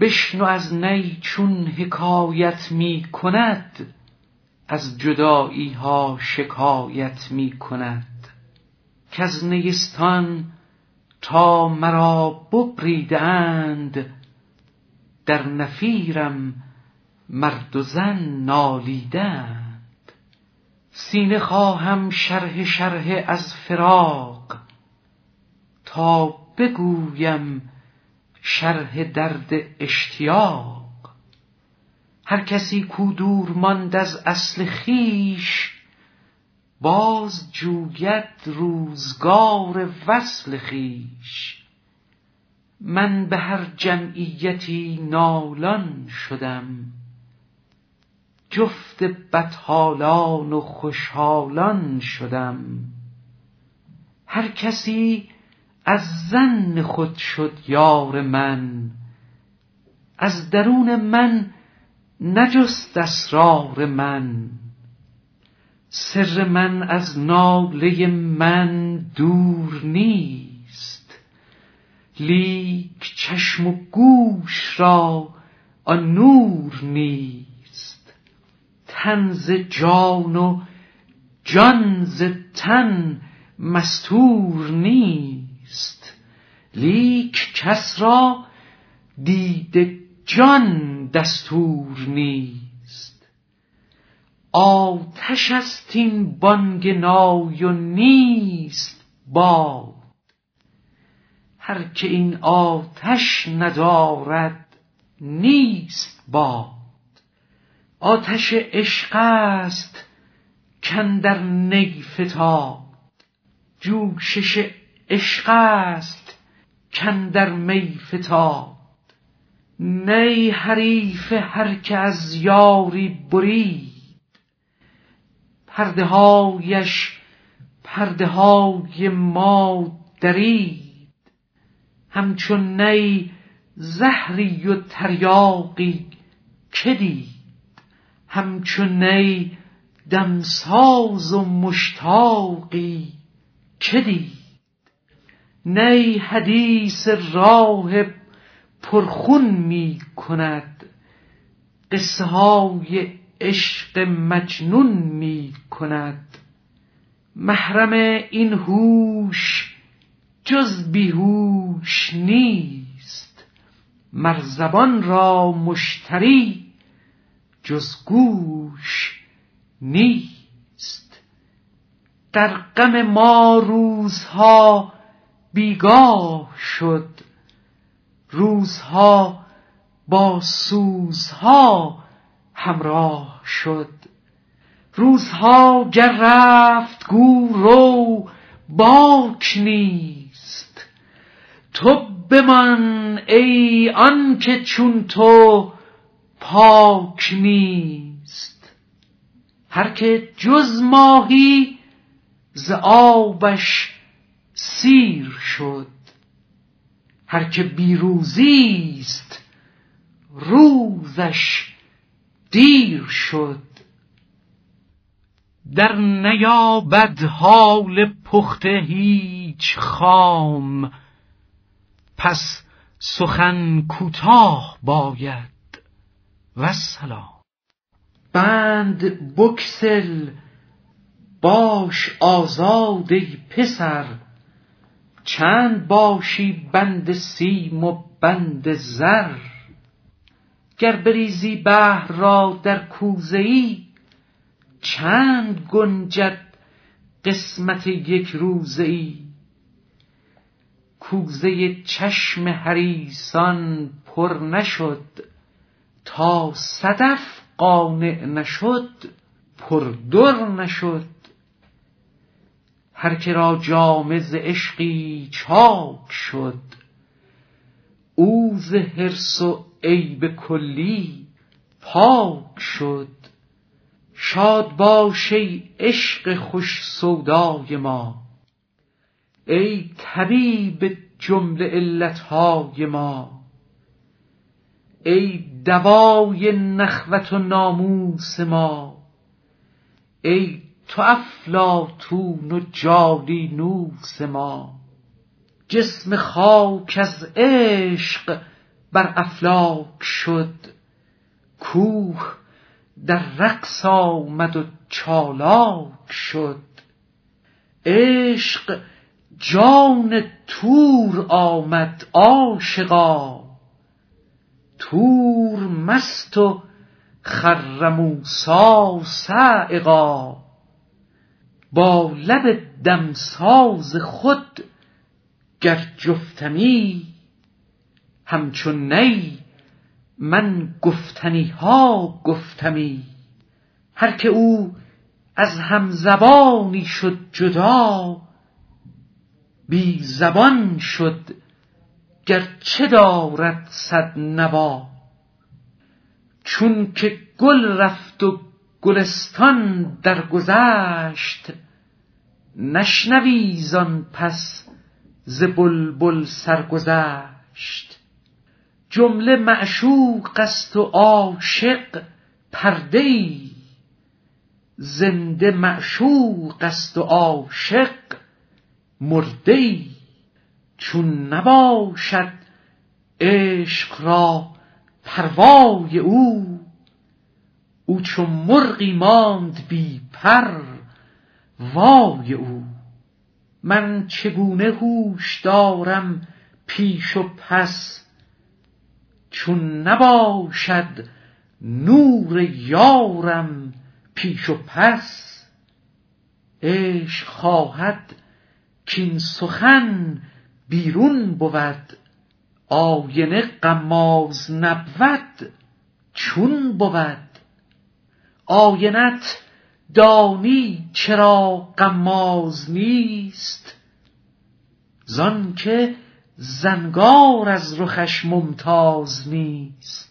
بشنو از نی چون حکایت می کند، از جدایی ها شکایت می کند. کز نیستان تا مرا ببریدند، در نفیرم مرد و زن نالیدند. سینه خواهم شرح از فراق، تا بگویم شرح درد اشتیاق. هر کسی کو دور ماند از اصل خویش، باز جوید روزگار وصل خویش. من به هر جمعیتی نالان شدم، جفت بدحالان و خوشحالان شدم. هر کسی از ظن خود شد یار من، از درون من نجست اسرار من. سر من از ناله من دور نیست، لیک چشم و گوش را آن نور نیست. تن ز جان و جان ز تن مستور نیست، لیک کس را دید جان دستور نیست. آتش است این بانگ نای و نیست باد، هر که این آتش ندارد نیست باد. آتش عشق است کاندر نی فتاد، جوشش عشق است کاندر می فتاد. نی حریف هر که از یاری برید، پرده هایش پرده های ما درید. همچون نی زهری و تریاقی که دید، همچون نی دمساز و مشتاقی که دید. نی حدیث راهب پرخون می کند، قصه های عشق مجنون می کند. محرم این هوش جز بیهوش نیست، مر زبان را مشتری جز گوش نیست. در غم ما روزها بیگاه شد، روزها با سوزها همراه شد. روزها گر رفت گو رو باک نیست، تو بمان ای آن که چون تو پاک نیست. هر که جز ماهی ز آبش سیر شد، هر که بیروزی است روزش دیر شد. در نیابد حال پخته هیچ خام، پس سخن کوتاه باید و سلام. بند بکسل باش آزاد ای پسر، چند باشی بند سیم و بند زر. گر بریزی بحر را در کوزه ای، چند گنجد قسمت یک روزه ای. کوزه چشم حریصان پر نشد، تا صدف قانع نشد پر در نشد. هر که را جام ز عشقی چاک شد، او ز حرص و عیب کلی پاک شد. شاد باش ای عشق خوش سودای ما، ای طبیب جمله علتهای ما. ای دوای نخوت و ناموس ما، ای تو افلاطون و جالینوس ما. جسم خاک از عشق بر افلاک شد، کوه در رقص آمد و چالاک شد. عشق جان تور آمد عاشقا، تور مست و خر موسی صاعقا. با لب دمساز خود گر جفتمی، همچون نی من گفتنی ها گفتمی. هر که او از همزبانی شد جدا، بی زبان شد گرچه دارد صد نوا. چون که گل رفت و گلستان درگذشت، نشنوی زان پس ز بلبل سرگذشت. جمله معشوق است و عاشق پرده ای، زنده معشوق است و عاشق مرده ای. چون نباشد عشق را پروای او، او چو مرغی ماند بی پر وای او. من چگونه هوش دارم پیش و پس، چون نباشد نور یارم پیش و پس. عشق خواهد کین سخن بیرون بود، آینه قماز نبود چون بود. آینت دانی چرا قماز نیست، زان که زنگار از رخش ممتاز نیست.